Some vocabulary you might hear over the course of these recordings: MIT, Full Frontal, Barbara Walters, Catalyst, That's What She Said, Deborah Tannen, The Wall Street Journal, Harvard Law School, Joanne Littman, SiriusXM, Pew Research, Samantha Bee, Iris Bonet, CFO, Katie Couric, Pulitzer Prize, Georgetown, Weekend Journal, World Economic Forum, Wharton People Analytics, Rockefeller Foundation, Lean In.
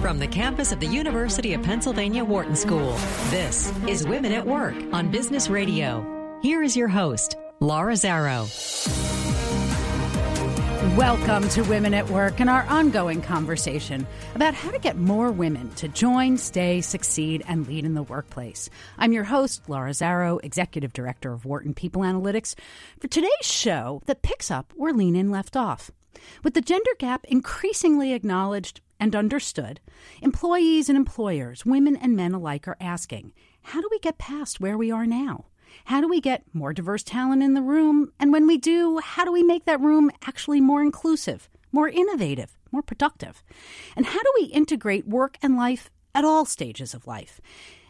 From the campus of the University of Pennsylvania Wharton School, this is Women at Work on Business Radio. Here is your host, Laura Zarrow. Welcome to Women at Work and our ongoing conversation about how to get more women to join, stay, succeed, and lead in the workplace. I'm your host, Laura Zarrow, Executive Director of Wharton People Analytics, for today's show that picks up where Lean In left off. With the gender gap increasingly acknowledged and understood, employees and employers, women and men alike, are asking, how do we get past where we are now? How do we get more diverse talent in the room? And when we do, how do we make that room actually more inclusive, more innovative, more productive? And how do we integrate work and life at all stages of life?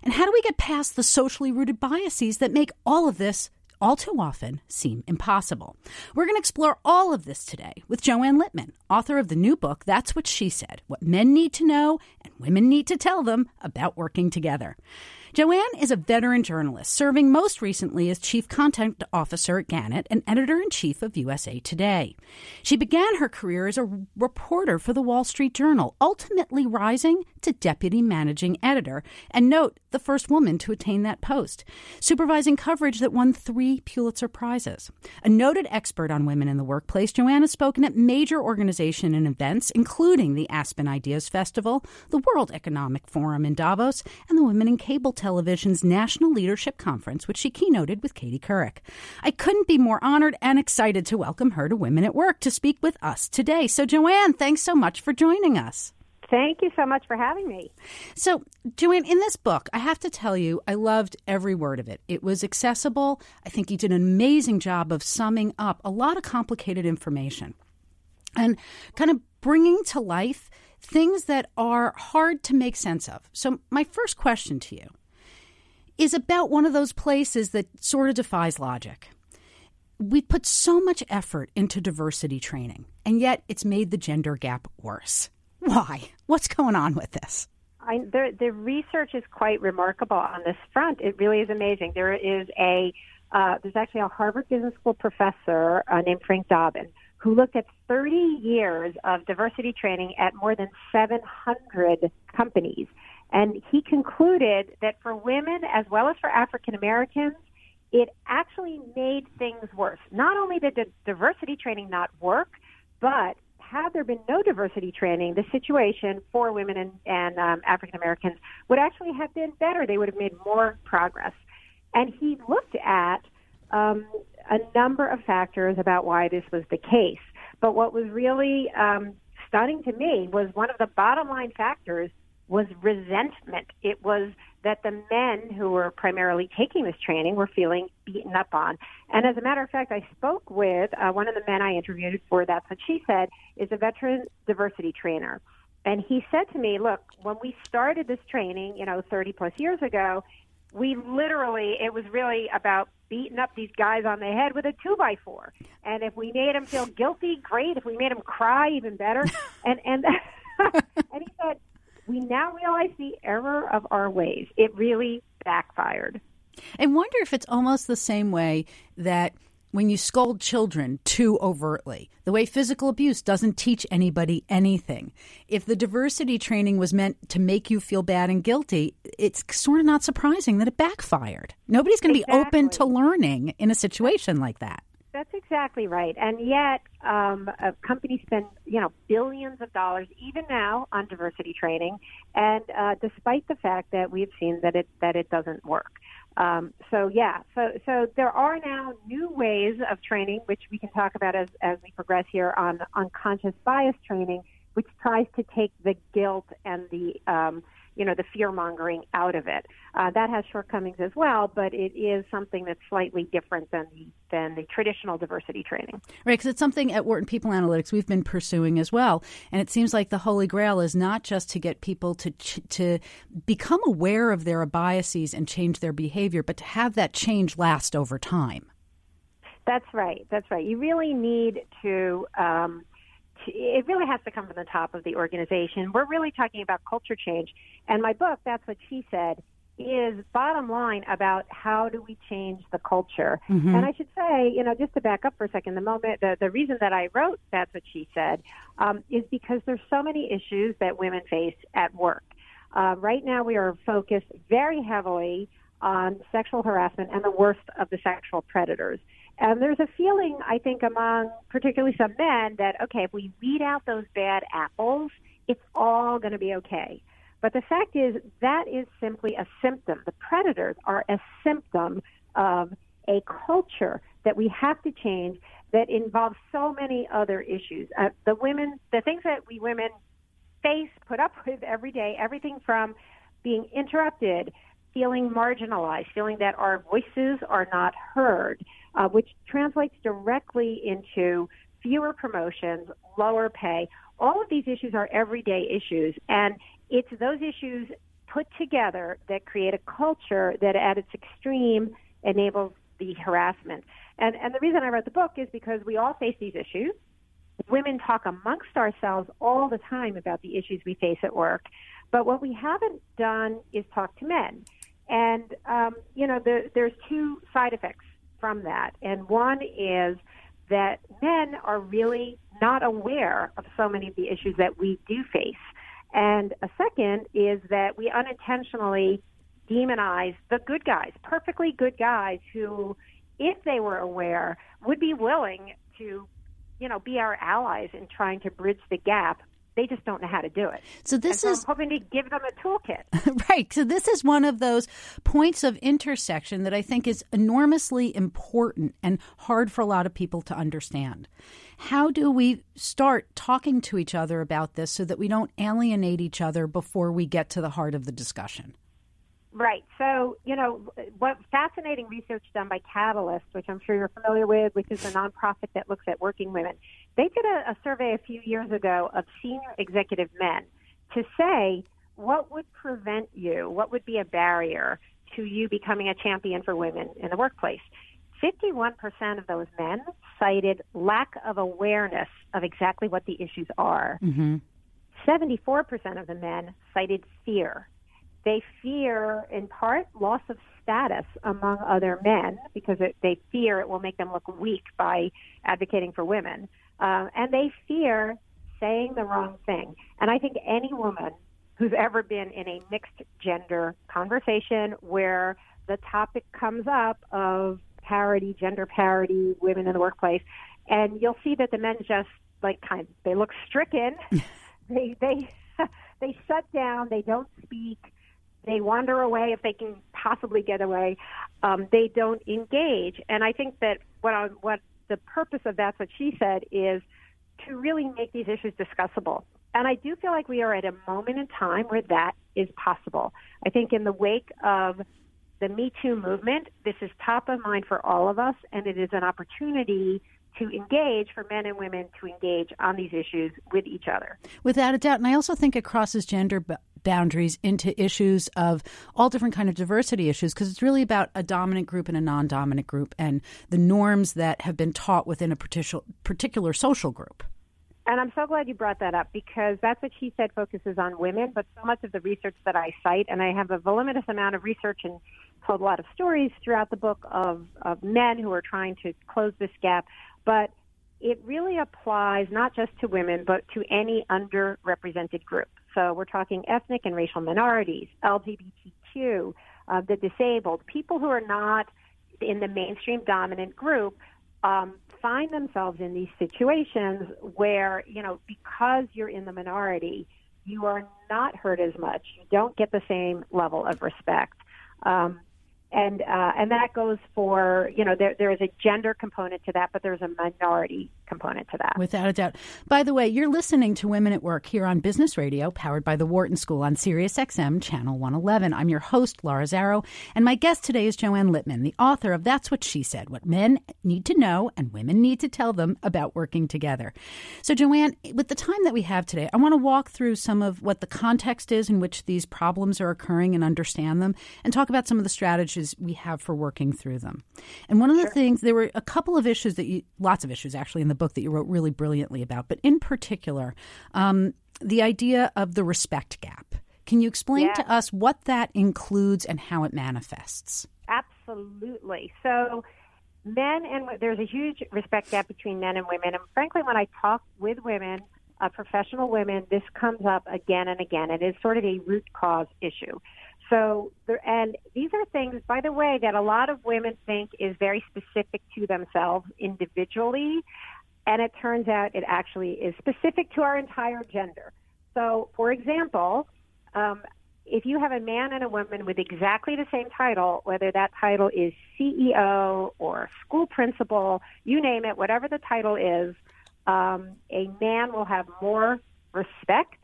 And how do we get past the socially rooted biases that make all of this all too often seem impossible? We're going to explore all of this today with Joanne Littman, author of the new book, That's What She Said, What Men Need to Know and Women Need to Tell Them About Working Together. Joanne is a veteran journalist, serving most recently as Chief Content Officer at Gannett and Editor-in-Chief of USA Today. She began her career as a reporter for The Wall Street Journal, ultimately rising to Deputy Managing Editor, and note, the first woman to attain that post, supervising coverage that won 3 Pulitzer Prizes. A noted expert on women in the workplace, Joanne has spoken at major organizations and events, including the Aspen Ideas Festival, the World Economic Forum in Davos, and the Women in Cable Television's National Leadership Conference, which she keynoted with Katie Couric. I couldn't be more honored and excited to welcome her to Women at Work to speak with us today. So, Joanne, thanks so much for joining us. Thank you so much for having me. So, Joanne, in this book, I have to tell you, I loved every word of it. It was accessible. I think you did an amazing job of summing up a lot of complicated information and kind of bringing to life things that are hard to make sense of. So my first question to you is about one of those places that sort of defies logic. We put so much effort into diversity training, and yet it's made the gender gap worse. Why? What's going on with this? The research is quite remarkable on this front. It really is amazing. There is there's actually a Harvard Business School professor named Frank Dobbin who looked at 30 years of diversity training at more than 700 companies. And he concluded that for women as well as for African Americans, it actually made things worse. Not only did the diversity training not work, but had there been no diversity training, the situation for women and African Americans would actually have been better. They would have made more progress. And he looked at a number of factors about why this was the case. But what was really stunning to me was one of the bottom line factors was resentment. It was that the men who were primarily taking this training were feeling beaten up on. And as a matter of fact, I spoke with one of the men I interviewed for That's What She Said, is a veteran diversity trainer. And he said to me, look, when we started this training, 30 plus years ago, it was really about beating up these guys on the head with a 2x4. And if we made them feel guilty, great. If we made them cry, even better. And and he said, we now realize the error of our ways. It really backfired. I wonder if it's almost the same way that when you scold children too overtly, the way physical abuse doesn't teach anybody anything. If the diversity training was meant to make you feel bad and guilty, it's sort of not surprising that it backfired. Nobody's going to be open to learning in a situation like that. That's exactly right. And yet companies spend, billions of dollars even now on diversity training, and despite the fact that we've seen that it doesn't work. So there are now new ways of training, which we can talk about as we progress here, on unconscious bias training, which tries to take the guilt and the fear-mongering out of it. That has shortcomings as well, but it is something that's slightly different than the traditional diversity training. Right, because it's something at Wharton People Analytics we've been pursuing as well, and it seems like the holy grail is not just to get people to become aware of their biases and change their behavior, but to have that change last over time. That's right. You really need to... It really has to come from the top of the organization. We're really talking about culture change. And my book, That's What She Said, is bottom line about how do we change the culture. Mm-hmm. And I should say, you know, just to back up for a second, the reason that I wrote That's What She Said is because there's so many issues that women face at work. Right now we are focused very heavily on sexual harassment and the worst of the sexual predators. And there's a feeling, I think, among particularly some men that, okay, if we weed out those bad apples, it's all going to be okay. But the fact is, that is simply a symptom. The predators are a symptom of a culture that we have to change that involves so many other issues. The things that we women face, put up with every day, everything from being interrupted, feeling marginalized, feeling that our voices are not heard, which translates directly into fewer promotions, lower pay. All of these issues are everyday issues, and it's those issues put together that create a culture that at its extreme enables the harassment. And the reason I wrote the book is because we all face these issues. Women talk amongst ourselves all the time about the issues we face at work, but what we haven't done is talk to men. And, you know, there's two side effects from that. And one is that men are really not aware of so many of the issues that we do face. And a second is that we unintentionally demonize the good guys, perfectly good guys who, if they were aware, would be willing to, you know, be our allies in trying to bridge the gap. They just don't know how to do it. So I'm hoping to give them a toolkit. Right. So this is one of those points of intersection that I think is enormously important and hard for a lot of people to understand. How do we start talking to each other about this so that we don't alienate each other before we get to the heart of the discussion? Right. So, you know, what fascinating research done by Catalyst, which I'm sure you're familiar with, which is a nonprofit that looks at working women, they did a survey a few years ago of senior executive men to say what would prevent you, what would be a barrier to you becoming a champion for women in the workplace. 51% of those men cited lack of awareness of exactly what the issues are. Mm-hmm. 74% of the men cited fear. They fear, in part, loss of status among other men because they fear it will make them look weak by advocating for women. And they fear saying the wrong thing. And I think any woman who's ever been in a mixed-gender conversation where the topic comes up of parity, gender parity, women in the workplace, and you'll see that the men just, like, kind of, they look stricken. They shut down. They don't speak. They wander away if they can possibly get away. They don't engage. And I think that what the purpose of That's What She Said is to really make these issues discussable. And I do feel like we are at a moment in time where that is possible. I think in the wake of the Me Too movement, this is top of mind for all of us, and it is an opportunity to engage, for men and women to engage on these issues with each other. Without a doubt. And I also think it crosses gender boundaries into issues of all different kind of diversity issues, because it's really about a dominant group and a non-dominant group and the norms that have been taught within a particular social group. And I'm so glad you brought that up, because That's What She Said focuses on women, but so much of the research that I cite, and I have a voluminous amount of research and told a lot of stories throughout the book of men who are trying to close this gap. But it really applies not just to women, but to any underrepresented group. So we're talking ethnic and racial minorities, LGBTQ, the disabled, people who are not in the mainstream dominant group find themselves in these situations where, you know, because you're in the minority, you are not heard as much. You don't get the same level of respect. And that goes for, you know, there is a gender component to that, but there's a minority component to that. Without a doubt. By the way, you're listening to Women at Work here on Business Radio, powered by the Wharton School on SiriusXM, Channel 111. I'm your host, Laura Zarrow, and my guest today is Joanne Littman, the author of That's What She Said, What Men Need to Know and Women Need to Tell Them About Working Together. So, Joanne, with the time that we have today, I want to walk through some of what the context is in which these problems are occurring and understand them, and talk about some of the strategies we have for working through them. And one of the things, there were a couple of issues that you, lots of issues actually in the book that you wrote really brilliantly about, but in particular, the idea of the respect gap. Can you explain Yes. to us what that includes and how it manifests? Absolutely. So men and there's a huge respect gap between men and women. And frankly, when I talk with women, professional women, this comes up again and again. It is sort of a root cause issue. So, and these are things, by the way, that a lot of women think is very specific to themselves individually. And it turns out it actually is specific to our entire gender. So, for example, if you have a man and a woman with exactly the same title, whether that title is CEO or school principal, you name it, whatever the title is, a man will have more respect,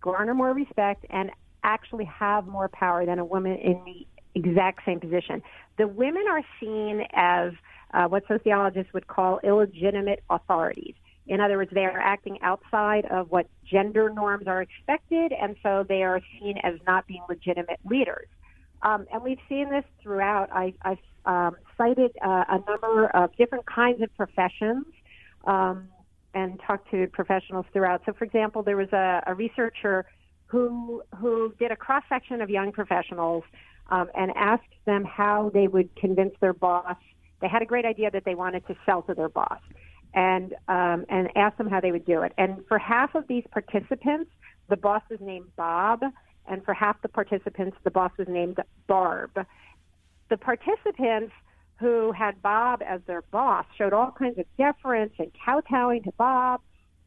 garner more respect, and actually have more power than a woman in the exact same position. The women are seen as what sociologists would call illegitimate authorities. In other words, they are acting outside of what gender norms are expected, and so they are seen as not being legitimate leaders. And we've seen this throughout. I've cited a number of different kinds of professions and talked to professionals throughout. So, for example, there was a researcher who did a cross-section of young professionals and asked them how they would convince their boss. They had a great idea that they wanted to sell to their boss, and asked them how they would do it. And for half of these participants, the boss was named Bob, and for half the participants, the boss was named Barb. The participants who had Bob as their boss showed all kinds of deference and kowtowing to Bob,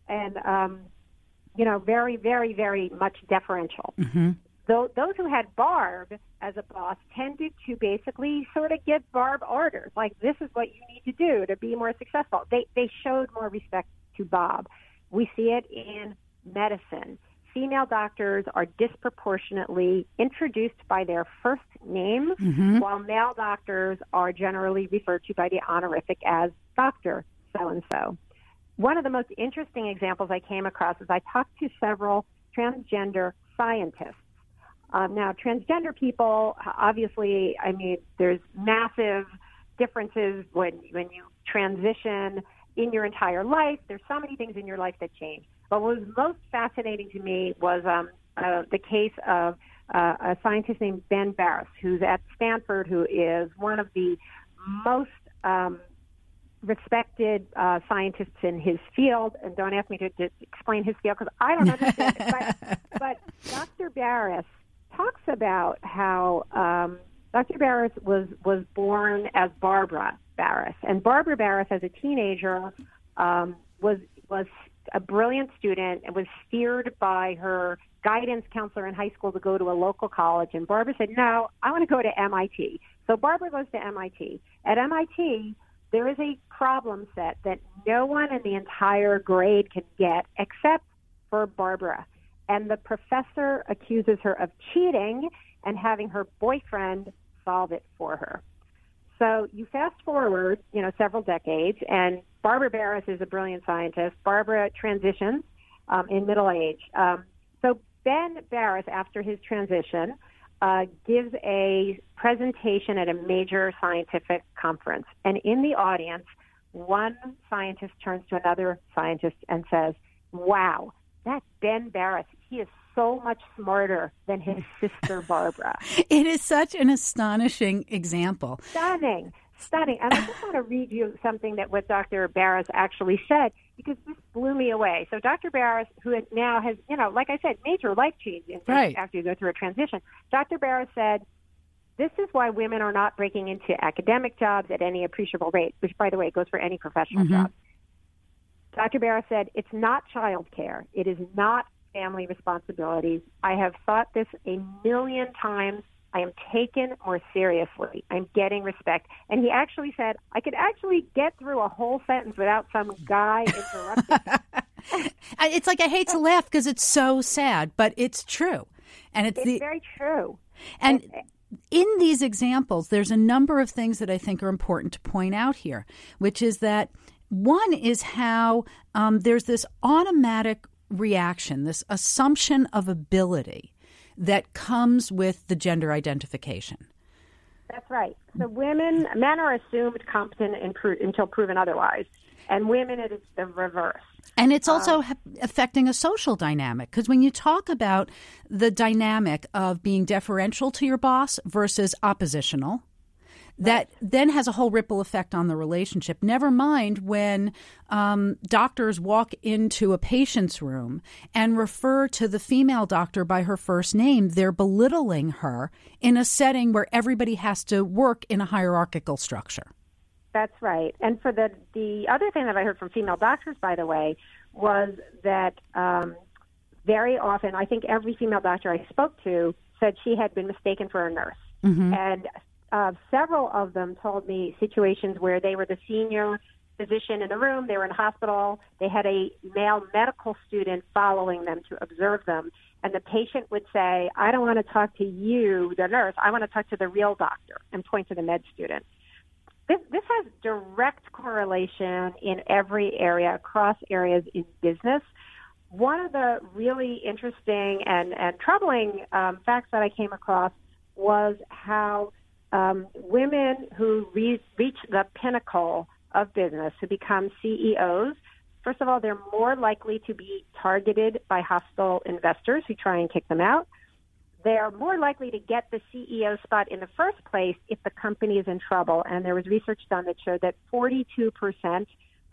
and very, very, very much deferential. Mm-hmm. Those who had Barb as a boss tended to basically sort of give Barb orders, like, this is what you need to do to be more successful. They showed more respect to Bob. We see it in medicine. Female doctors are disproportionately introduced by their first name, mm-hmm. while male doctors are generally referred to by the honorific as Dr. So-and-so. One of the most interesting examples I came across is I talked to several transgender scientists. Now, transgender people, obviously, I mean, there's massive differences when you transition in your entire life. There's so many things in your life that change. But what was most fascinating to me was the case of a scientist named Ben Barres, who's at Stanford, who is one of the most respected scientists in his field, and don't ask me to explain his field because I don't understand it. But Dr. Barres talks about how Dr. Barres was born as Barbara Barres, and Barbara Barres, as a teenager, was a brilliant student and was steered by her guidance counselor in high school to go to a local college. And Barbara said, "No, I want to go to MIT." So Barbara goes to MIT. At MIT, there is a problem set that no one in the entire grade can get except for Barbara. And the professor accuses her of cheating and having her boyfriend solve it for her. So you fast forward, several decades, and Barbara Barres is a brilliant scientist. Barbara transitions in middle age. So Ben Barres, after his transition, gives a presentation at a major scientific conference. And in the audience, one scientist turns to another scientist and says, "Wow, that Ben Barres, he is so much smarter than his sister Barbara." It is such an astonishing example. Stunning. And I just want to read you something that what Dr. Barres actually said, because this blew me away. So Dr. Barres, who now has, like I said, major life changes right after you go through a transition, Dr. Barres said, "This is why women are not breaking into academic jobs at any appreciable rate," which, by the way, goes for any professional mm-hmm. job. Dr. Barres said, "It's not childcare. It is not family responsibilities. I have thought this 1,000,000 times. I am taken more seriously. I'm getting respect." And he actually said, "I could actually get through a whole sentence without some guy interrupting." It's like, I hate to laugh because it's so sad, but it's true. And it's very true. And in these examples, there's a number of things that I think are important to point out here, which is that one is how there's this automatic reaction, this assumption of ability that comes with the gender identification. That's right. So men are assumed competent until proven otherwise, and women, it is the reverse. And it's also affecting a social dynamic, because when you talk about the dynamic of being deferential to your boss versus oppositional, that then has a whole ripple effect on the relationship. Never mind when doctors walk into a patient's room and refer to the female doctor by her first name. They're belittling her in a setting where everybody has to work in a hierarchical structure. That's right. And for the other thing that I heard from female doctors, by the way, was that very often, I think every female doctor I spoke to said she had been mistaken for a nurse. Mm-hmm. And several of them told me situations where they were the senior physician in the room, they were in a hospital, they had a male medical student following them to observe them, and the patient would say, I don't want to talk to you, the nurse, I want to talk to the real doctor, and point to the med student. This has direct correlation in every area, across areas in business. One of the really interesting and troubling facts that I came across was how women who reach the pinnacle of business, who become CEOs, first of all, they're more likely to be targeted by hostile investors who try and kick them out. They're more likely to get the CEO spot in the first place if the company is in trouble. And there was research done that showed that 42%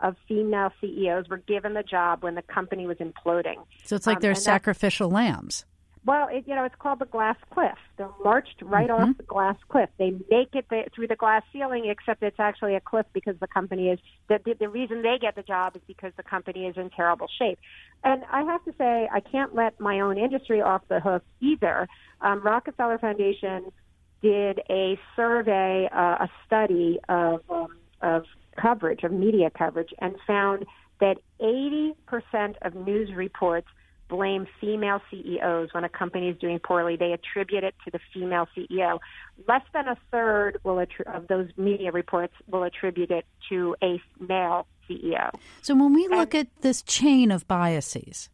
of female CEOs were given the job when the company was imploding. So it's like they're sacrificial lambs. Well, it's called the glass cliff. They're marched right off the glass cliff. They make it through the glass ceiling, except it's actually a cliff because the company is the reason they get the job is because the company is in terrible shape. And I have to say, I can't let my own industry off the hook either. Rockefeller Foundation did a survey, a study of coverage, of media coverage, and found that 80% of news reports blame female CEOs when a company is doing poorly. They attribute it to the female CEO. Less than a third of those media reports will attribute it to a male CEO. So when we look at this chain of biases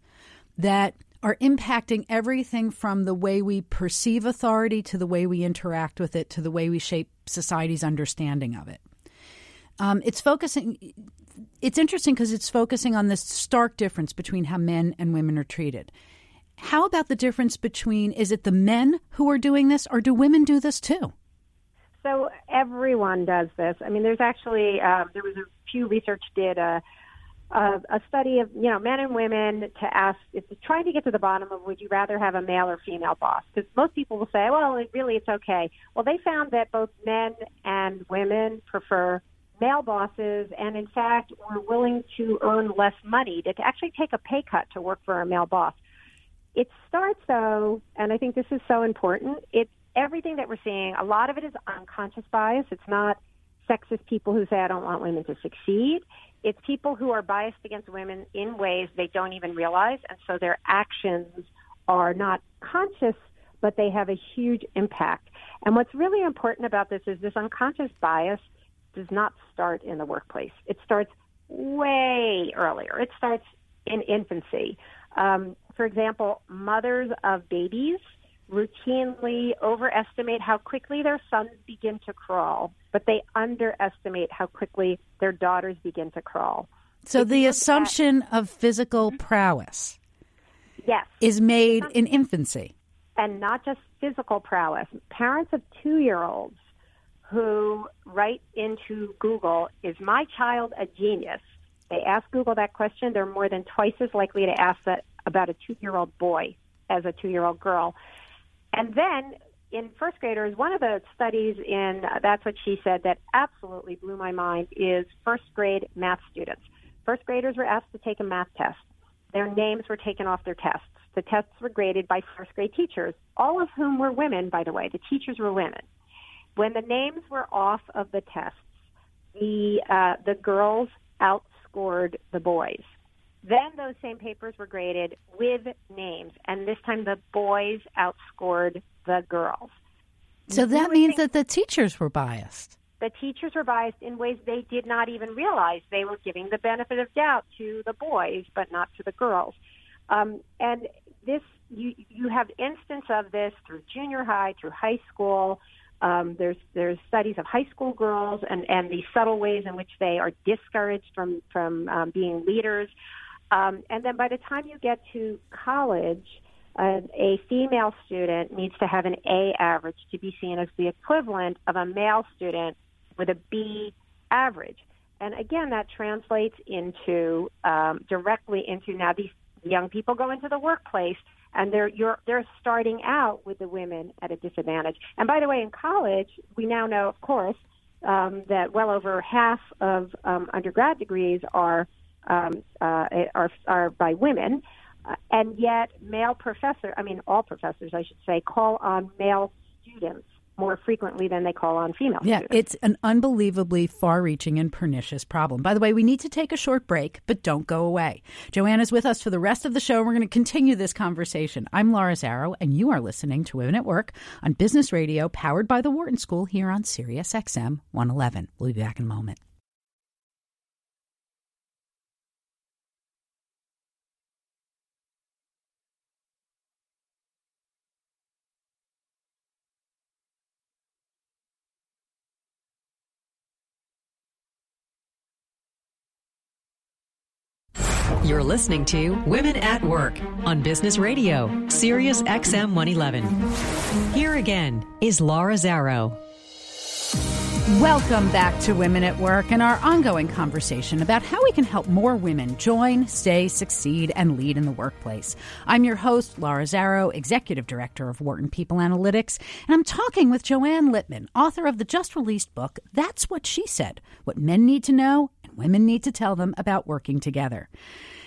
that are impacting everything from the way we perceive authority to the way we interact with it to the way we shape society's understanding of it, it's interesting because it's focusing on this stark difference between how men and women are treated. How about the difference between, is it the men who are doing this, or do women do this too? So everyone does this. I mean, there's actually, there was a Pew Research did a study of, men and women to ask, it's trying to get to the bottom of would you rather have a male or female boss? Because most people will say, well, it's okay. Well, they found that both men and women prefer male bosses, and in fact, were willing to earn less money, to actually take a pay cut to work for a male boss. It starts, though, and I think this is so important, it's everything that we're seeing, a lot of it is unconscious bias. It's not sexist people who say, I don't want women to succeed. It's people who are biased against women in ways they don't even realize, and so their actions are not conscious, but they have a huge impact. And what's really important about this is this unconscious bias does not start in the workplace. It starts way earlier. It starts in infancy. For example, mothers of babies routinely overestimate how quickly their sons begin to crawl, but they underestimate how quickly their daughters begin to crawl. So the assumption of physical prowess is made in infancy. And not just physical prowess. Parents of 2-year-olds who write into Google, is my child a genius? They ask Google that question. They're more than twice as likely to ask that about a 2-year-old boy as a 2-year-old girl. And then in first graders, one of the studies in That's What She Said that absolutely blew my mind is first grade math students. First graders were asked to take a math test. Their names were taken off their tests. The tests were graded by first grade teachers, all of whom were women, by the way. The teachers were women. When the names were off of the tests, the girls outscored the boys. Then those same papers were graded with names, and this time the boys outscored the girls. So that means that the teachers were biased. The teachers were biased in ways they did not even realize. They were giving the benefit of doubt to the boys, but not to the girls. And this, you have instance of this through junior high, through high school. There's studies of high school girls and the subtle ways in which they are discouraged from being leaders. And then by the time you get to college, a female student needs to have an A average to be seen as the equivalent of a male student with a B average. And again, that translates into directly into now these young people go into the workplace, and they're starting out with the women at a disadvantage. And by the way, in college, we now know, of course, that well over half of undergrad degrees are by women. And yet all professors, I should say, call on male students more frequently than they call on female students. Yeah, it's an unbelievably far-reaching and pernicious problem. By the way, we need to take a short break, but don't go away. Joanne is with us for the rest of the show. We're going to continue this conversation. I'm Laura Zarrow, and you are listening to Women at Work on Business Radio, powered by the Wharton School here on SiriusXM 111. We'll be back in a moment. You're listening to Women at Work on Business Radio, Sirius XM 111. Here again is Laura Zarrow. Welcome back to Women at Work and our ongoing conversation about how we can help more women join, stay, succeed, and lead in the workplace. I'm your host, Laura Zarrow, Executive Director of Wharton People Analytics, and I'm talking with Joanne Littman, author of the just-released book, That's What She Said, What Men Need to Know and Women Need to Tell Them About Working Together.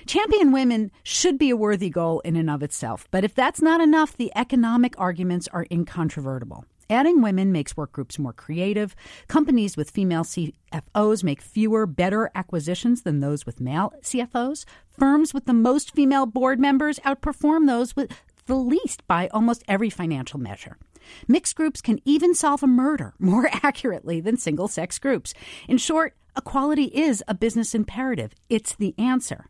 Champion women should be a worthy goal in and of itself, but if that's not enough, the economic arguments are incontrovertible. Adding women makes work groups more creative. Companies with female CFOs make fewer, better acquisitions than those with male CFOs. Firms with the most female board members outperform those with the least by almost every financial measure. Mixed groups can even solve a murder more accurately than single-sex groups. In short, equality is a business imperative. It's the answer.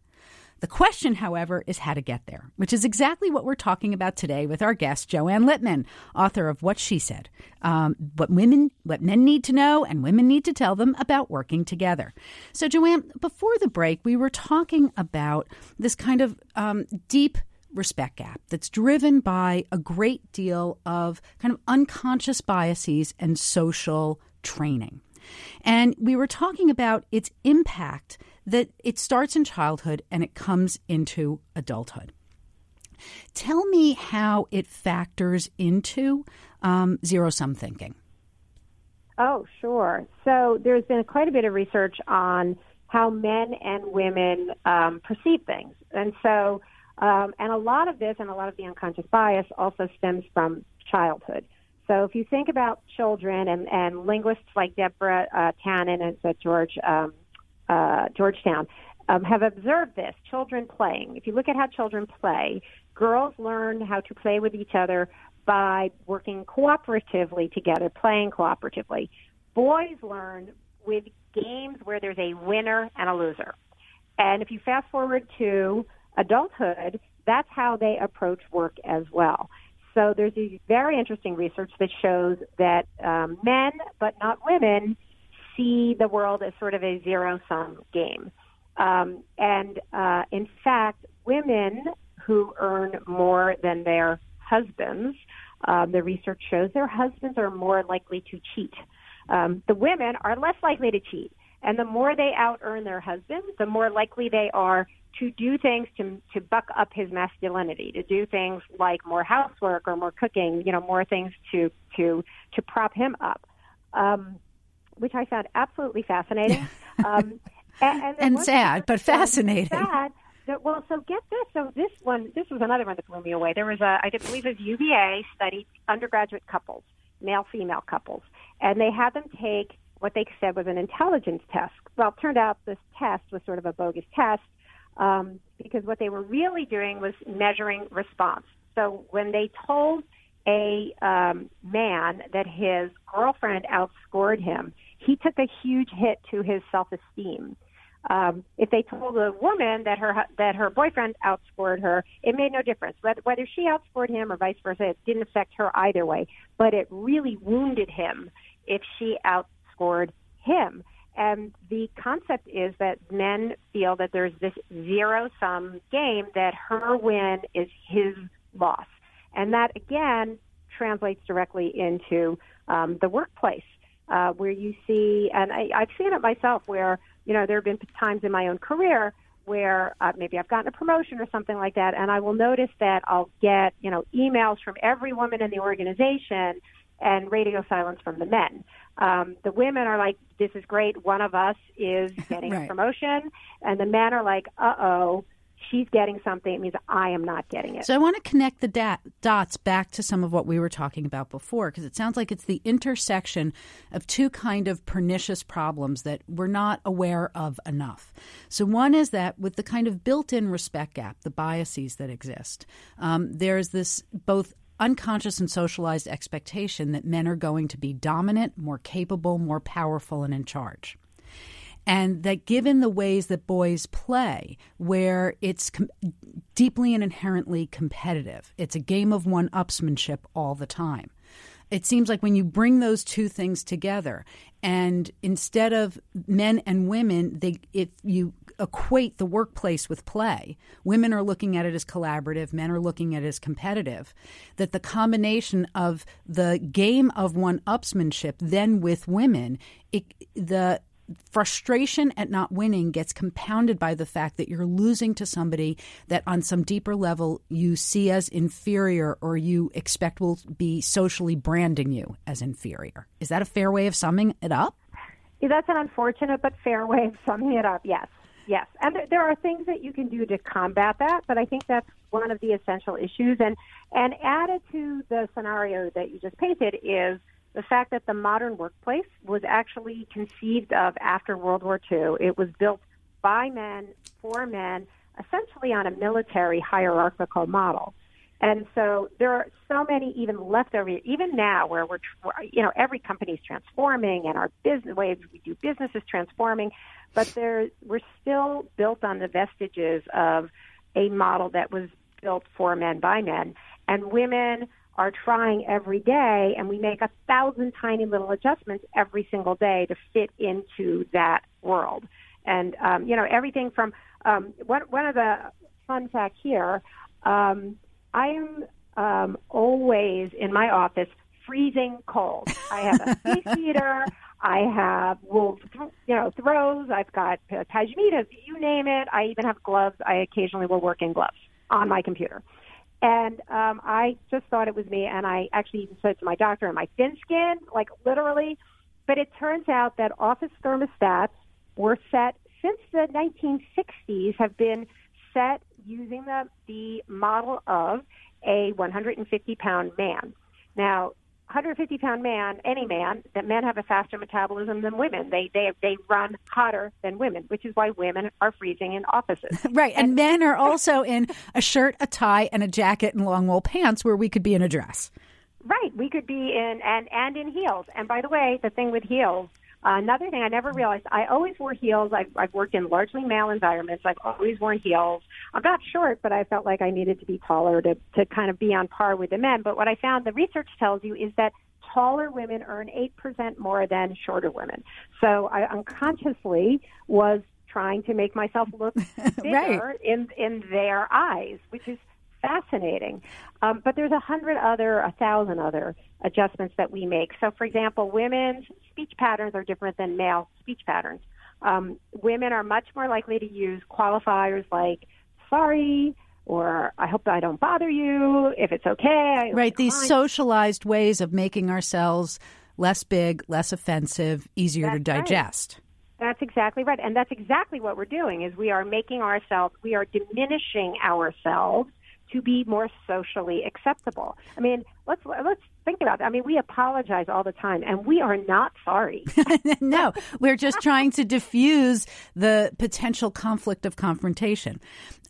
The question, however, is how to get there, which is exactly what we're talking about today with our guest, Joanne Littman, author of What She Said, What Men Need to Know and Women Need to Tell Them About Working Together. So, Joanne, before the break, we were talking about this kind of deep respect gap that's driven by a great deal of kind of unconscious biases and social training. And we were talking about its impact, that it starts in childhood and it comes into adulthood. Tell me how it factors into zero-sum thinking. Oh, sure. So there's been quite a bit of research on how men and women perceive things. And so, and a lot of this and a lot of the unconscious bias also stems from childhood. So if you think about children and linguists like Deborah Tannen and Georgetown have observed this, children playing. If you look at how children play, girls learn how to play with each other by working cooperatively together, playing cooperatively. Boys learn with games where there's a winner and a loser. And if you fast forward to adulthood, that's how they approach work as well. So there's a very interesting research that shows that men, but not women, see the world as sort of a zero-sum game. And in fact, women who earn more than their husbands, the research shows their husbands are more likely to cheat. The women are less likely to cheat. And the more they out-earn their husbands, the more likely they are to do things to buck up his masculinity, to do things like more housework or more cooking, you know, more things to prop him up. Which I found absolutely fascinating. And sad, but fascinating. Sad. Well, so get this. So this one, this was another one that blew me away. There was I believe it was UVA studied undergraduate couples, male-female couples, and they had them take what they said was an intelligence test. Well, it turned out this test was sort of a bogus test because what they were really doing was measuring response. So when they told a man that his girlfriend outscored him, he took a huge hit to his self-esteem. If they told a woman that her boyfriend outscored her, it made no difference. Whether she outscored him or vice versa, it didn't affect her either way. But it really wounded him if she outscored him. And the concept is that men feel that there's this zero-sum game, that her win is his loss. And that, again, translates directly into the workplace, where you see, and I've seen it myself, where, you know, there have been times in my own career where maybe I've gotten a promotion or something like that, and I will notice that I'll get, you know, emails from every woman in the organization and radio silence from the men. The women are like, this is great, one of us is getting a promotion, and the men are like, uh-oh, she's getting something, it means I am not getting it. So I want to connect the dots back to some of what we were talking about before, because it sounds like it's the intersection of two kind of pernicious problems that we're not aware of enough. So one is that with the kind of built-in respect gap, the biases that exist, there's this both unconscious and socialized expectation that men are going to be dominant, more capable, more powerful, and in charge. And that given the ways that boys play, where it's deeply and inherently competitive, it's a game of one-upsmanship all the time. It seems like when you bring those two things together, and instead of men and women, if you equate the workplace with play, women are looking at it as collaborative, men are looking at it as competitive, that the combination of the game of one-upsmanship then with women, the frustration at not winning gets compounded by the fact that you're losing to somebody that on some deeper level you see as inferior, or you expect will be socially branding you as inferior. Is that a fair way of summing it up? Yeah, that's an unfortunate but fair way of summing it up, yes. Yes. And there are things that you can do to combat that, but I think that's one of the essential issues. And added to the scenario that you just painted is the fact that the modern workplace was actually conceived of after World War II. It was built by men, for men, essentially on a military hierarchical model. And so there are so many even leftover, even now where we're, you know, every company's transforming and our business ways we do business is transforming, but we're still built on the vestiges of a model that was built for men by men. And women are trying every day, and we make 1,000 tiny little adjustments every single day to fit into that world. And, you know, everything from one of the fun facts here, I am always in my office freezing cold. I have a space heater. I have wool, you know, throws. I've got pajamitas, you name it. I even have gloves. I occasionally will work in gloves on my computer. And I just thought it was me, and I actually even said to my doctor, am I thin-skinned? Like, literally. But it turns out that office thermostats were set since the 1960s, have been set using the model of a 150-pound man. Now, 150-pound man, any man, that men have a faster metabolism than women. They run hotter than women, which is why women are freezing in offices. Right, and men are also in a shirt, a tie, and a jacket and long wool pants, where we could be in a dress. Right, we could be in and in heels. And by the way, the thing with heels, another thing I never realized, I always wore heels. I've worked in largely male environments. I've always worn heels. I'm not short, but I felt like I needed to be taller to kind of be on par with the men. But what I found, the research tells you, is that taller women earn 8% more than shorter women. So I unconsciously was trying to make myself look bigger in their eyes, which is fascinating. But there's 1,000 other adjustments that we make. So, for example, women's speech patterns are different than male speech patterns. Women are much more likely to use qualifiers like sorry, or I hope I don't bother you, if it's okay. Right, these socialized ways of making ourselves less big, less offensive, easier to digest. Right. That's exactly right. And that's exactly what we're doing, is we are making ourselves, we are diminishing ourselves to be more socially acceptable. I mean, let's think about that. I mean, we apologize all the time, and we are not sorry. No, we're just trying to diffuse the potential conflict of confrontation.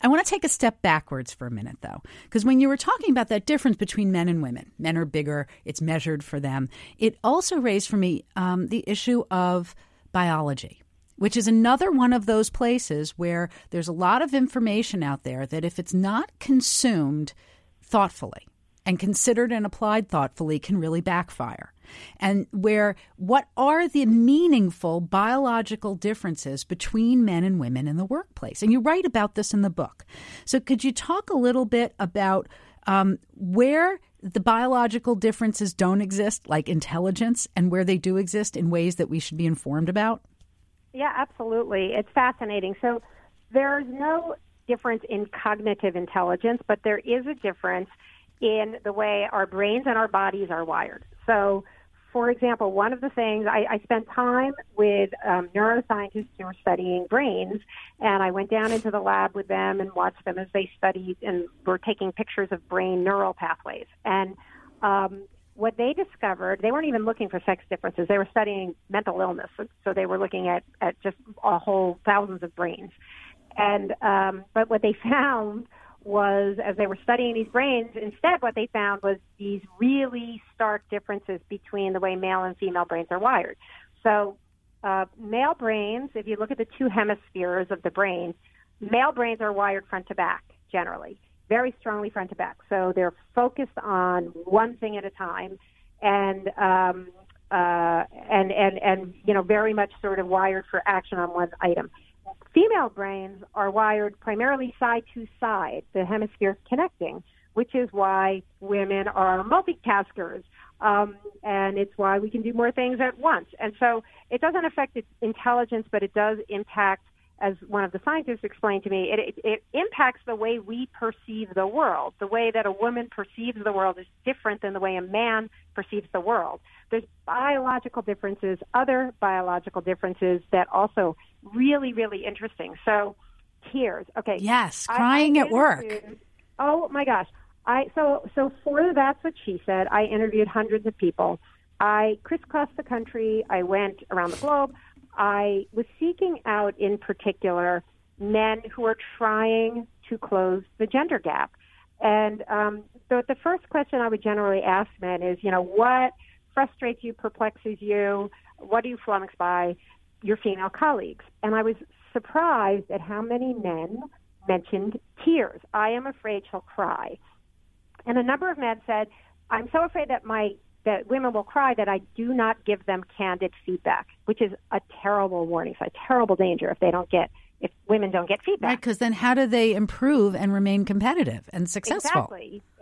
I want to take a step backwards for a minute, though, because when you were talking about that difference between men and women, men are bigger, it's measured for them, it also raised for me the issue of biology, which is another one of those places where there's a lot of information out there that if it's not consumed thoughtfully, and considered and applied thoughtfully can really backfire. And where what are the meaningful biological differences between men and women in the workplace? And you write about this in the book. So could you talk a little bit about where the biological differences don't exist, like intelligence, and where they do exist in ways that we should be informed about? Yeah, absolutely. It's fascinating. So there's no difference in cognitive intelligence, but there is a difference in the way our brains and our bodies are wired. So, for example, one of the things, I spent time with neuroscientists who were studying brains, and I went down into the lab with them and watched them as they studied and were taking pictures of brain neural pathways. And what they discovered, they weren't even looking for sex differences. They were studying mental illness. So they were looking at just a whole thousands of brains. And but what they found was, as they were studying these brains, instead what they found was these really stark differences between the way male and female brains are wired. So male brains, if you look at the two hemispheres of the brain, male brains are wired front to back, generally, very strongly front to back. So they're focused on one thing at a time and you know, very much sort of wired for action on one item. Female brains are wired primarily side to side, the hemispheres connecting, which is why women are multitaskers, and it's why we can do more things at once. And so it doesn't affect intelligence, but it does impact, as one of the scientists explained to me, it impacts the way we perceive the world. The way that a woman perceives the world is different than the way a man perceives the world. There's biological differences, other biological differences that also really, really interesting. So tears. Okay. Yes. Crying at work. Oh my gosh. So for That's What She Said, I interviewed hundreds of people. I crisscrossed the country. I went around the globe. I was seeking out in particular men who are trying to close the gender gap. And so the first question I would generally ask men is, you know, what frustrates you, perplexes you? What are you flummoxed by? Your female colleagues. And I was surprised at how many men mentioned tears. I am afraid she'll cry. And a number of men said, I'm so afraid that women will cry that I do not give them candid feedback, which is a terrible warning, it's a terrible danger if women don't get feedback. Right, because then how do they improve and remain competitive and successful?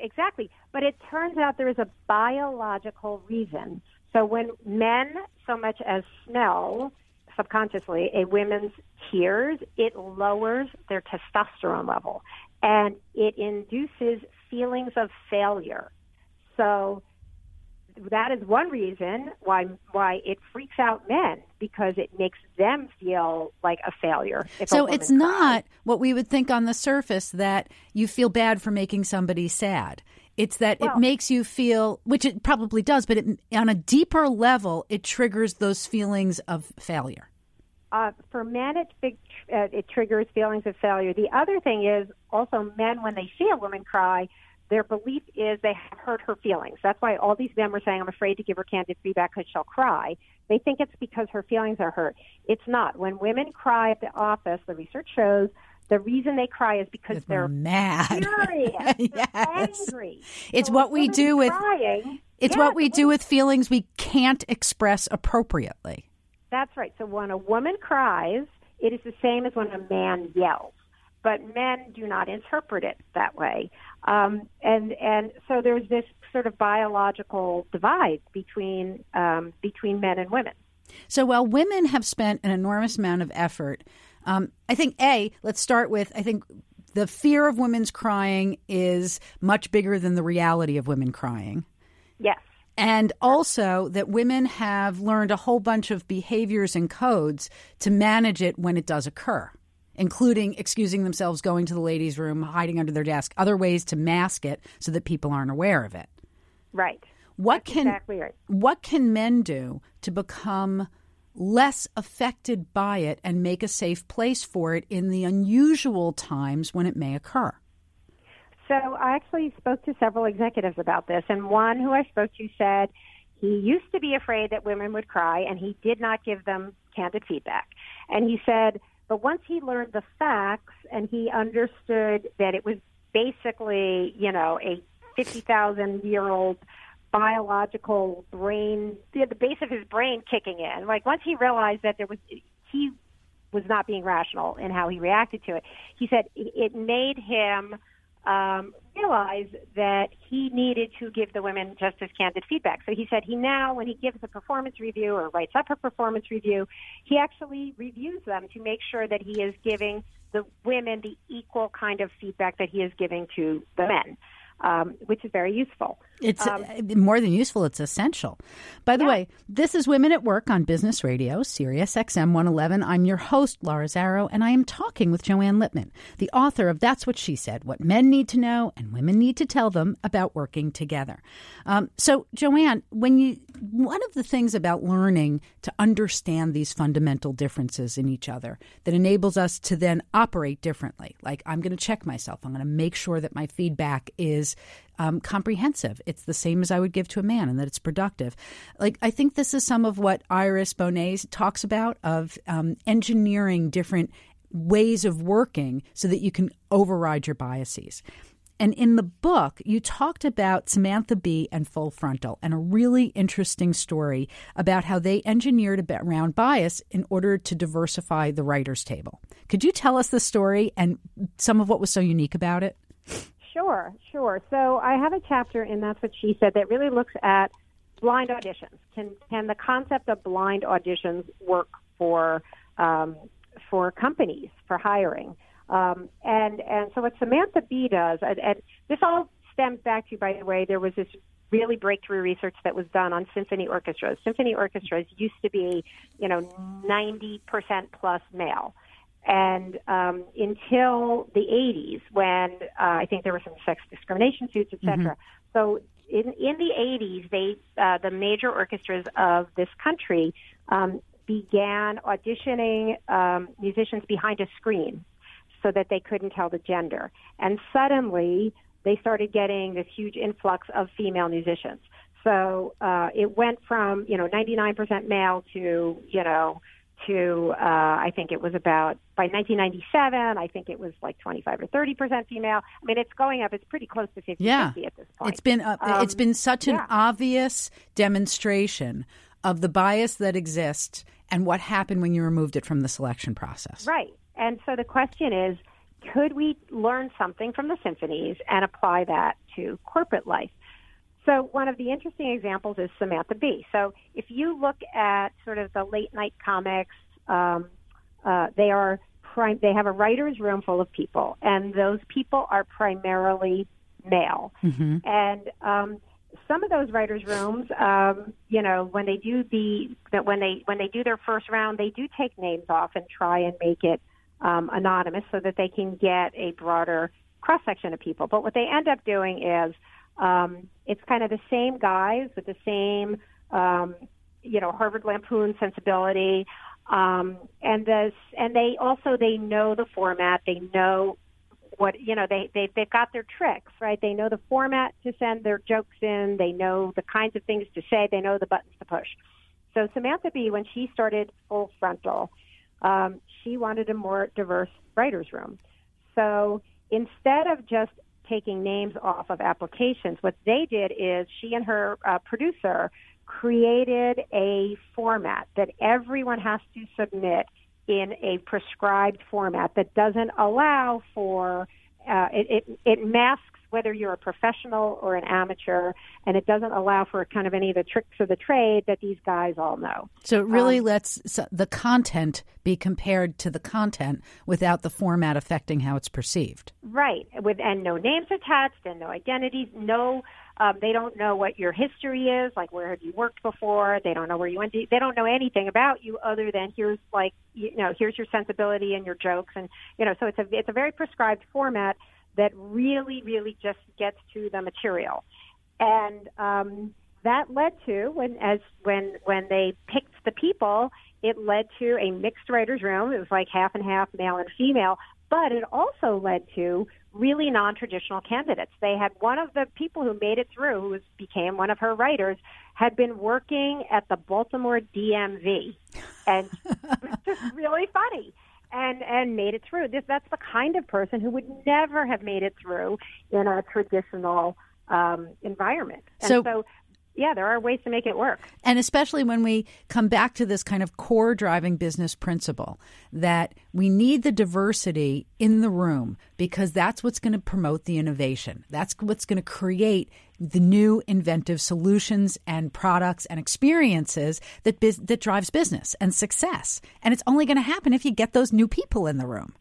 Exactly. But it turns out there is a biological reason. So when men so much as smell subconsciously a woman's tears, it lowers their testosterone level, and it induces feelings of failure. So that is one reason why it freaks out men, because it makes them feel like a failure. So it's not what we would think on the surface, that you feel bad for making somebody sad. It's that it makes you feel, which it probably does, but on a deeper level, it triggers those feelings of failure. For men, it triggers feelings of failure. The other thing is also men, when they see a woman cry, their belief is they have hurt her feelings. That's why all these men were saying, I'm afraid to give her candid feedback because she'll cry. They think it's because her feelings are hurt. It's not. When women cry at the office, the research shows the reason they cry is because they're mad, furious, they're angry. It's so what we do with crying. It's what we do with feelings we can't express appropriately. That's right. So when a woman cries, it is the same as when a man yells. But men do not interpret it that way. And so there's this sort of biological divide between men and women. So while women have spent an enormous amount of effort, I think, let's start with, I think the fear of women's crying is much bigger than the reality of women crying. Yes. And also that women have learned a whole bunch of behaviors and codes to manage it when it does occur, including excusing themselves, going to the ladies' room, hiding under their desk, other ways to mask it so that people aren't aware of it. Right. What can men do to become less affected by it and make a safe place for it in the unusual times when it may occur? So I actually spoke to several executives about this, and one who I spoke to said he used to be afraid that women would cry, and he did not give them candid feedback. And he said, but once he learned the facts and he understood that it was basically, you know, a 50,000-year-old biological brain, the base of his brain kicking in. Like, once he realized that he was not being rational in how he reacted to it, he said it made him realize that he needed to give the women just as candid feedback. So he said when he gives a performance review or writes up a performance review, he actually reviews them to make sure that he is giving the women the equal kind of feedback that he is giving to the men, which is very useful. It's more than useful. It's essential. By the way, this is Women at Work on Business Radio, SiriusXM 111. I'm your host, Laura Zarrow, and I am talking with Joanne Littman, the author of That's What She Said, What Men Need to Know and Women Need to Tell Them About Working Together. So, Joanne, one of the things about learning to understand these fundamental differences in each other that enables us to then operate differently, like I'm going to check myself, I'm going to make sure that my feedback is comprehensive. It's the same as I would give to a man, and that it's productive. Like, I think this is some of what Iris Bonet talks about of engineering different ways of working so that you can override your biases. And in the book, you talked about Samantha Bee and Full Frontal and a really interesting story about how they engineered around bias in order to diversify the writers' table. Could you tell us the story and some of what was so unique about it? Sure. So I have a chapter in That's What She Said that really looks at blind auditions. Can the concept of blind auditions work for companies, for hiring? And so what Samantha Bee does, and this all stems back to, by the way, there was this really breakthrough research that was done on symphony orchestras. Symphony orchestras used to be, 90% plus male. And until the 80s, when I think there were some sex discrimination suits, et cetera. Mm-hmm. So in the 80s, the major orchestras of this country began auditioning musicians behind a screen so that they couldn't tell the gender. And suddenly, they started getting this huge influx of female musicians. So it went from, 99% male to, I think it was about, by 1997, I think it was like 25 or 30% female. I mean, it's going up. It's pretty close to 50-50 at this point. It's been such an obvious demonstration of the bias that exists and what happened when you removed it from the selection process. Right. And so the question is, could we learn something from the symphonies and apply that to corporate life? So one of the interesting examples is Samantha Bee. So if you look at sort of the late night comics, they have a writer's room full of people, and those people are primarily male. Mm-hmm. And some of those writers' rooms, when they do their first round, they do take names off and try and make it anonymous so that they can get a broader cross section of people. But what they end up doing is it's kind of the same guys with the same, Harvard Lampoon sensibility. And they know the format. They know what, they've got their tricks, right? They know the format to send their jokes in. They know the kinds of things to say. They know the buttons to push. So Samantha Bee, when she started Full Frontal, she wanted a more diverse writer's room. So instead of just taking names off of applications, what they did is she and her producer created a format that everyone has to submit in a prescribed format that doesn't allow for, it masks whether you're a professional or an amateur, and it doesn't allow for kind of any of the tricks of the trade that these guys all know. So it really lets the content be compared to the content without the format affecting how it's perceived. Right, and no names attached and no identities, they don't know what your history is, like where have you worked before, they don't know where you went, they don't know anything about you other than here's your sensibility and your jokes, and so it's a very prescribed format that really, really just gets to the material. And that led to, when they picked the people, it led to a mixed writer's room. It was like half and half, male and female. But it also led to really non-traditional candidates. They had one of the people who made it through, who became one of her writers, had been working at the Baltimore DMV. And it was just really funny. And made it through. That's the kind of person who would never have made it through in a traditional environment. And so yeah, there are ways to make it work. And especially when we come back to this kind of core driving business principle that we need the diversity in the room because that's what's going to promote the innovation. That's what's going to create the new inventive solutions and products and experiences that that drives business and success. And it's only going to happen if you get those new people in the room.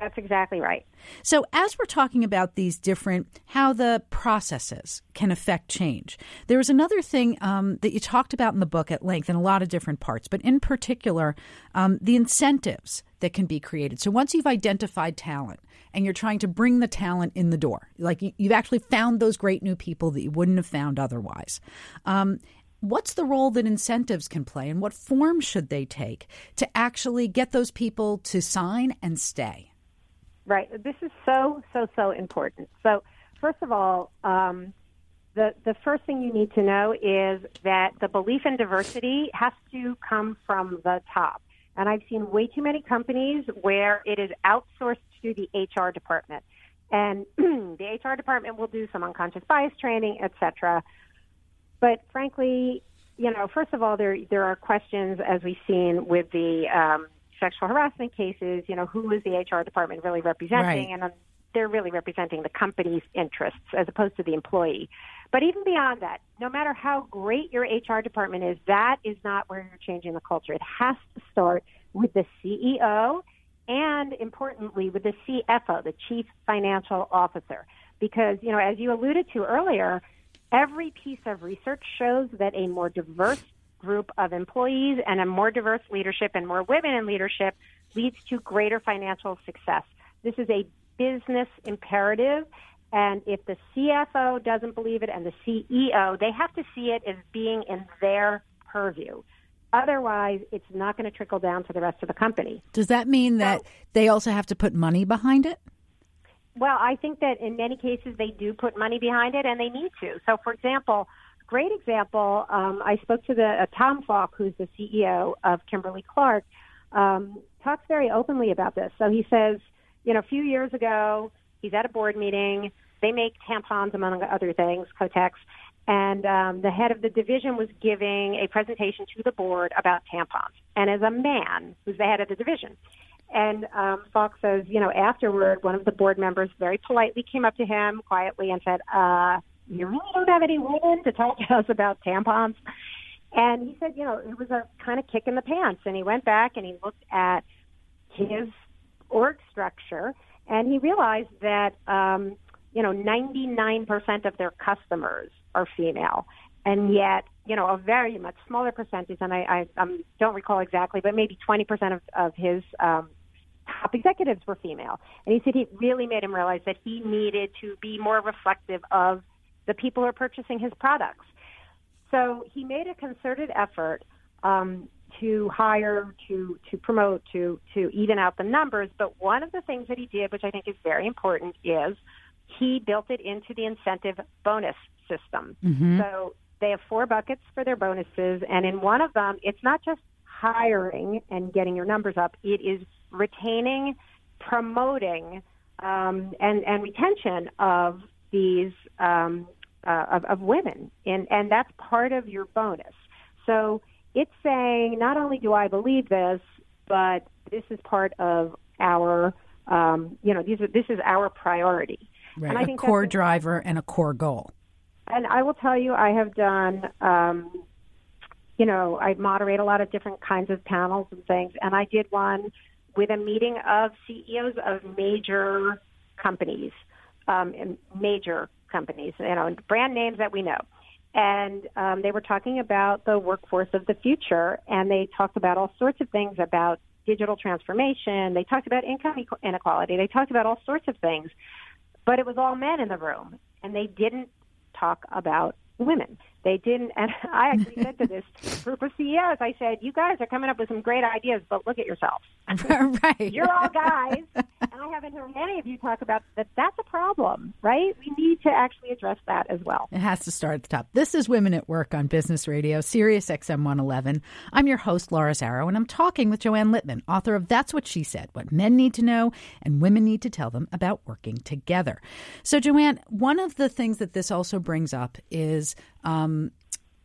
That's exactly right. So as we're talking about these different, how the processes can affect change, there was another thing that you talked about in the book at length in a lot of different parts, but in particular, the incentives that can be created. So once you've identified talent and you're trying to bring the talent in the door, like you've actually found those great new people that you wouldn't have found otherwise, what's the role that incentives can play and what form should they take to actually get those people to sign and stay? Right. This is so important. So first of all, the first thing you need to know is that the belief in diversity has to come from the top. And I've seen way too many companies where it is outsourced to the HR department. And the HR department will do some unconscious bias training, et cetera. But frankly, you know, first of all, there are questions, as we've seen with the sexual harassment cases, you know, who is the HR department really representing? Right. And they're really representing the company's interests as opposed to the employee. But even beyond that, no matter how great your HR department is, that is not where you're changing the culture. It has to start with the CEO and, importantly, with the CFO, the Chief Financial Officer. Because, you know, as you alluded to earlier, every piece of research shows that a more diverse group of employees and a more diverse leadership and more women in leadership leads to greater financial success. This is a business imperative, and if the CFO doesn't believe it and the CEO, they have to see it as being in their purview. Otherwise, it's not going to trickle down to the rest of the company. Does that mean that they also have to put money behind it? Well, I think that in many cases they do put money behind it, and they need to. So, for example, great example, I spoke to Tom Falk, who's the CEO of Kimberly Clark, talks very openly about this. So he says, you know, a few years ago, he's at a board meeting. They make tampons, among other things, Kotex. And the head of the division was giving a presentation to the board about tampons. And as a man who's the head of the division. And Falk says, you know, afterward, one of the board members very politely came up to him quietly and said, you really don't have any women to talk to us about tampons? And he said, you know, it was a kind of kick in the pants. And he went back and he looked at his org structure, and he realized that, 99% of their customers are female. And yet, you know, a very much smaller percentage, and I don't recall exactly, but maybe 20% of his top executives were female. And he said he really made him realize that he needed to be more reflective of the people who are purchasing his products. So he made a concerted effort to hire, to promote, to even out the numbers. But one of the things that he did, which I think is very important, is he built it into the incentive bonus system. Mm-hmm. So they have 4 buckets for their bonuses. And in one of them, it's not just hiring and getting your numbers up. It is retaining, promoting, and retention of these of women, and that's part of your bonus. So it's saying not only do I believe this, but this is part of our, this is our priority. Right, and I think a core driver and a core goal. And I will tell you, I have done, I moderate a lot of different kinds of panels and things, and I did one with a meeting of CEOs of major companies. And brand names that we know. And they were talking about the workforce of the future, and they talked about all sorts of things about digital transformation. They talked about income inequality. They talked about all sorts of things, but it was all men in the room, and they didn't talk about women. They didn't, and I actually said to this group of CEOs, I said, you guys are coming up with some great ideas, but look at yourselves. Right. You're all guys, and I haven't heard any of you talk about that. That's a problem, right? We need to actually address that as well. It has to start at the top. This is Women at Work on Business Radio, SiriusXM 111. I'm your host, Laura Zarrow, and I'm talking with Joanne Littman, author of That's What She Said, What Men Need to Know and Women Need to Tell Them About Working Together. So, Joanne, one of the things that this also brings up is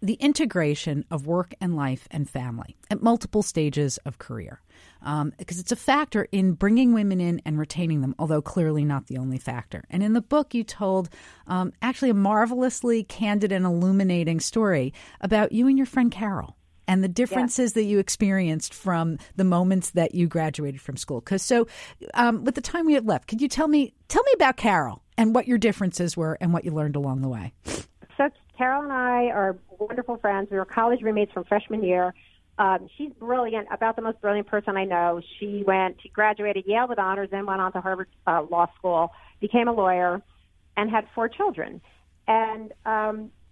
the integration of work and life and family at multiple stages of career, because it's a factor in bringing women in and retaining them, although clearly not the only factor. And in the book, you told actually a marvelously candid and illuminating story about you and your friend Carol and the differences that you experienced from the moments that you graduated from school. So with the time we have left, could you tell me about Carol and what your differences were and what you learned along the way? So Carol and I are wonderful friends. We were college roommates from freshman year. She's brilliant, about the most brilliant person I know. She graduated Yale with honors, then went on to Harvard Law School, became a lawyer, and had 4 children. And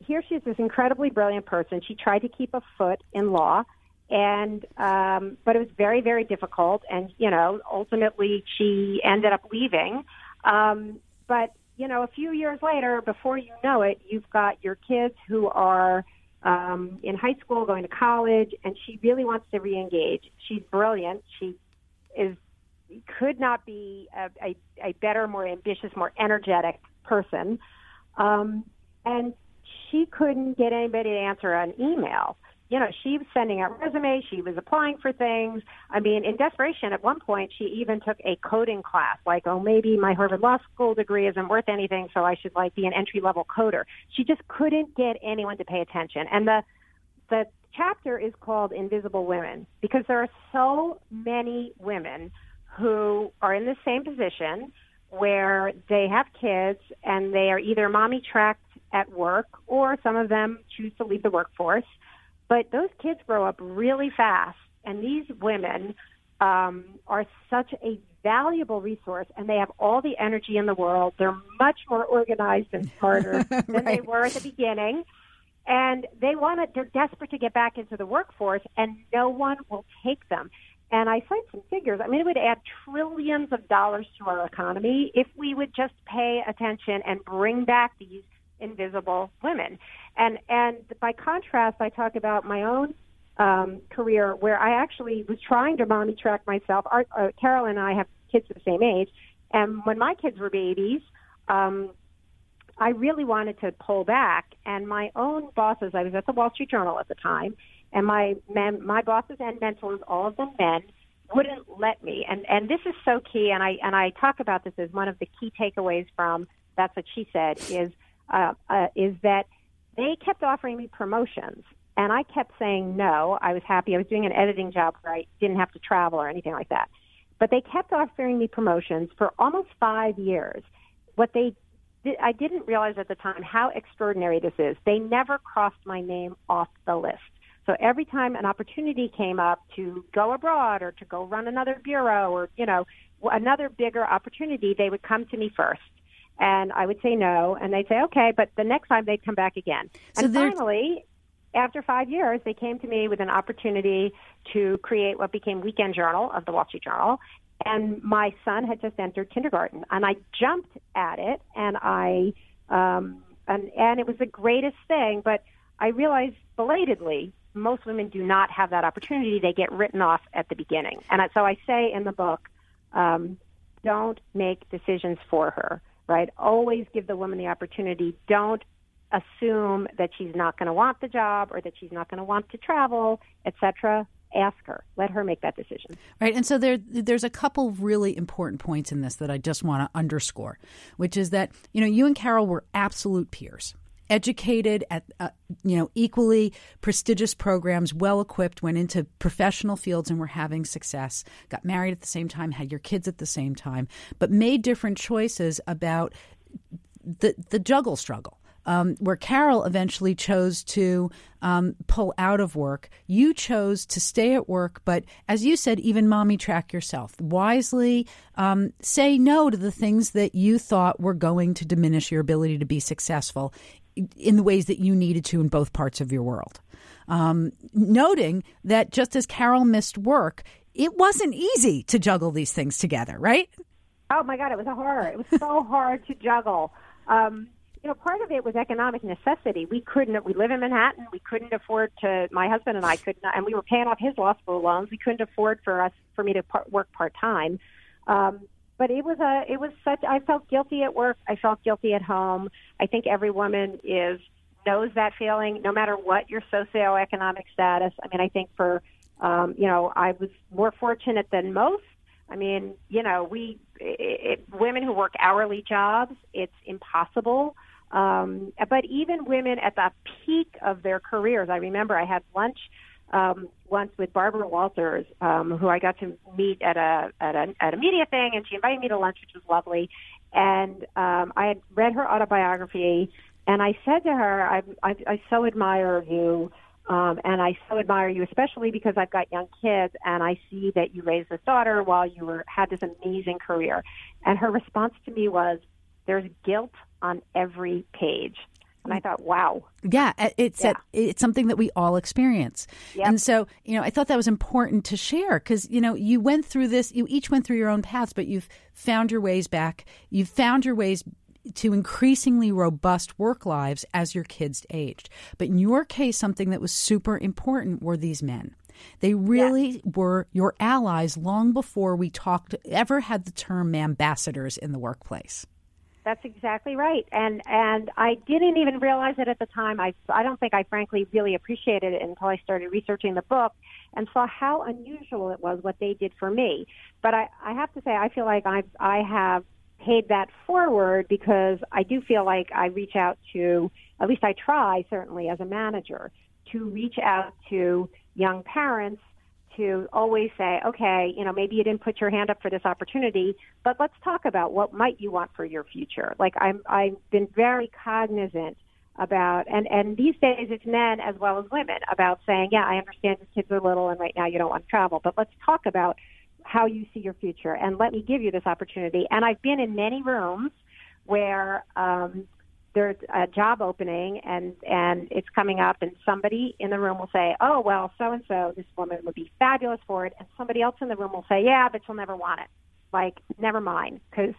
here she is, this incredibly brilliant person. She tried to keep a foot in law, and but it was very, very difficult. And, you know, ultimately she ended up leaving. But you know, a few years later, before you know it, you've got your kids who are in high school, going to college, and she really wants to reengage. She's brilliant. She could not be a better, more ambitious, more energetic person. And she couldn't get anybody to answer an email. You know, she was sending out resumes. She was applying for things. I mean, in desperation, at one point, she even took a coding class, like, oh, maybe my Harvard Law School degree isn't worth anything, so I should, like, be an entry-level coder. She just couldn't get anyone to pay attention. And the chapter is called Invisible Women, because there are so many women who are in the same position where they have kids and they are either mommy-tracked at work or some of them choose to leave the workforce. But those kids grow up really fast, and these women are such a valuable resource, and they have all the energy in the world. They're much more organized and smarter than they were at the beginning, and they're desperate to get back into the workforce, and no one will take them. And I cite some figures. I mean, it would add trillions of dollars to our economy if we would just pay attention and bring back these invisible women. And by contrast, I talk about my own career where I actually was trying to mommy track myself. Carol and I have kids the same age. And when my kids were babies, I really wanted to pull back. And my own bosses, I was at the Wall Street Journal at the time, and my bosses and mentors, all of them men, wouldn't let me. And this is so key. And I talk about this as one of the key takeaways from That's What She Said is that they kept offering me promotions, and I kept saying no. I was happy. I was doing an editing job where I didn't have to travel or anything like that. But they kept offering me promotions for almost 5 years. What they did, I didn't realize at the time how extraordinary this is. They never crossed my name off the list. So every time an opportunity came up to go abroad or to go run another bureau or, you know, another bigger opportunity, they would come to me first. And I would say no, and they'd say, okay, but the next time they'd come back again. So and finally, after 5 years, they came to me with an opportunity to create what became Weekend Journal of the Wall Street Journal. And my son had just entered kindergarten, and I jumped at it, and I it was the greatest thing. But I realized belatedly, most women do not have that opportunity. They get written off at the beginning. And so I say in the book, don't make decisions for her. Right? Always give the woman the opportunity. Don't assume that she's not going to want the job or that she's not going to want to travel, et cetera. Ask her. Let her make that decision. Right. And so there's a couple really important points in this that I just want to underscore, which is that, you know, you and Carol were absolute peers. Educated at, equally prestigious programs, well-equipped, went into professional fields and were having success, got married at the same time, had your kids at the same time, but made different choices about the juggle struggle. Where Carol eventually chose to pull out of work. You chose to stay at work, but as you said, even mommy track yourself. Wisely say no to the things that you thought were going to diminish your ability to be successful in the ways that you needed to in both parts of your world. Noting that just as Carol missed work, it wasn't easy to juggle these things together, right? Oh, my God, it was hard. It was so hard to juggle. Part of it was economic necessity. We live in Manhattan. We couldn't afford to, my husband and I could not, and we were paying off his law school loans. We couldn't afford for me to work part-time. But I felt guilty at work. I felt guilty at home. I think every woman knows that feeling, no matter what your socioeconomic status. I mean, I think I was more fortunate than most. I mean, women who work hourly jobs, it's impossible. But even women at the peak of their careers, I remember I had lunch once with Barbara Walters, who I got to meet at a media thing, and she invited me to lunch, which was lovely. And I had read her autobiography, and I said to her, I so admire you. And I so admire you, especially because I've got young kids, and I see that you raised this daughter while you had this amazing career. And her response to me was, "There's guilt on every page." And I thought, wow. Yeah, it's something that we all experience. Yep. And so, I thought that was important to share because, you went through this, you each went through your own paths, but you've found your ways back. You've found your ways to increasingly robust work lives as your kids aged. But in your case, something that was super important were these men. They really were your allies long before we ever had the term ambassadors in the workplace. That's exactly right. And I didn't even realize it at the time. I don't think I frankly really appreciated it until I started researching the book and saw how unusual it was what they did for me. But I have to say, I feel like I have paid that forward because I do feel like I reach out to, at least I try certainly as a manager, to reach out to young parents to always say, okay, maybe you didn't put your hand up for this opportunity, but let's talk about what might you want for your future. Like I've been very cognizant about, and these days it's men as well as women, about saying, yeah, I understand your kids are little and right now you don't want to travel, but let's talk about how you see your future, and let me give you this opportunity. And I've been in many rooms where there's a job opening and it's coming up, and somebody in the room will say, oh, well, so-and-so, this woman would be fabulous for it. And somebody else in the room will say, yeah, but she'll never want it. Like, never mind, because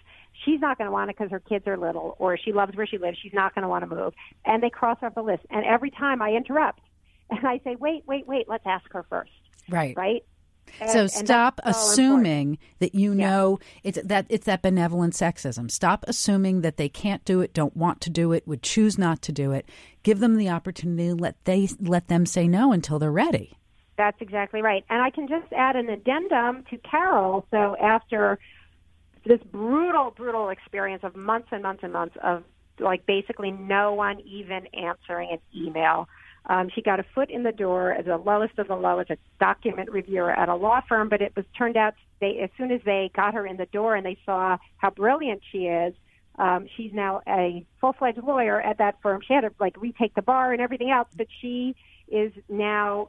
she's not going to want it because her kids are little, or she loves where she lives. She's not going to want to move. And they cross off the list. And every time I interrupt and I say, wait, let's ask her first. Right? So stop assuming that it's that benevolent sexism. Stop assuming that they can't do it, don't want to do it, would choose not to do it. Give them the opportunity. Let them say no until they're ready. That's exactly right. And I can just add an addendum to Carol. So after this brutal experience of months and months and months of like basically no one even answering an email. She got a foot in the door as the lowest of the lowest, a document reviewer at a law firm. But it was turned out as soon as they got her in the door and they saw how brilliant she is, she's now a full-fledged lawyer at that firm. She had to retake the bar and everything else, but she is now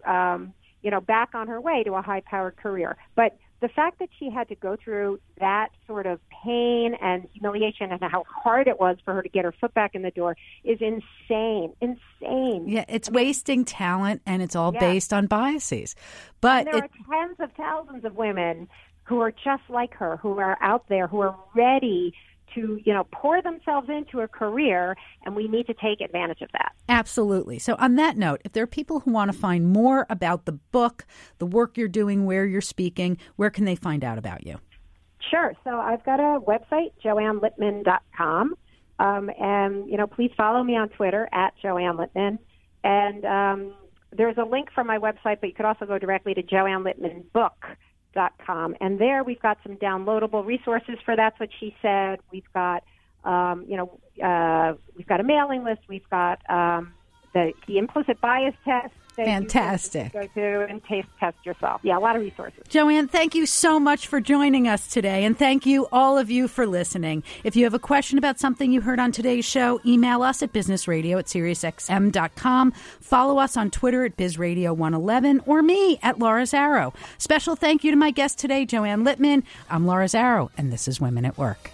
back on her way to a high-powered career. But the fact that she had to go through that sort of pain and humiliation and how hard it was for her to get her foot back in the door is insane. Yeah, it's wasting talent, and it's all based on biases. But there are tens of thousands of women who are just like her, who are out there, who are ready to, pour themselves into a career, and we need to take advantage of that. Absolutely. So on that note, if there are people who want to find more about the book, the work you're doing, where you're speaking, where can they find out about you? Sure. So I've got a website, joannelittman.com. And, please follow me on Twitter at Joanne Littman. And there's a link from my website, but you could also go directly to joannelittmanbook.com. And there we've got some downloadable resources for That's What She Said. We've got, we've got a mailing list. We've got the implicit bias test. Fantastic. Go to and test yourself. Yeah, a lot of resources. Joanne, thank you so much for joining us today. And thank you, all of you, for listening. If you have a question about something you heard on today's show, email us at businessradio@SiriusXM.com. Follow us on Twitter at BizRadio111 or me at Laura Zarrow. Special thank you to my guest today, Joanne Littman. I'm Laura Zarrow, and this is Women at Work.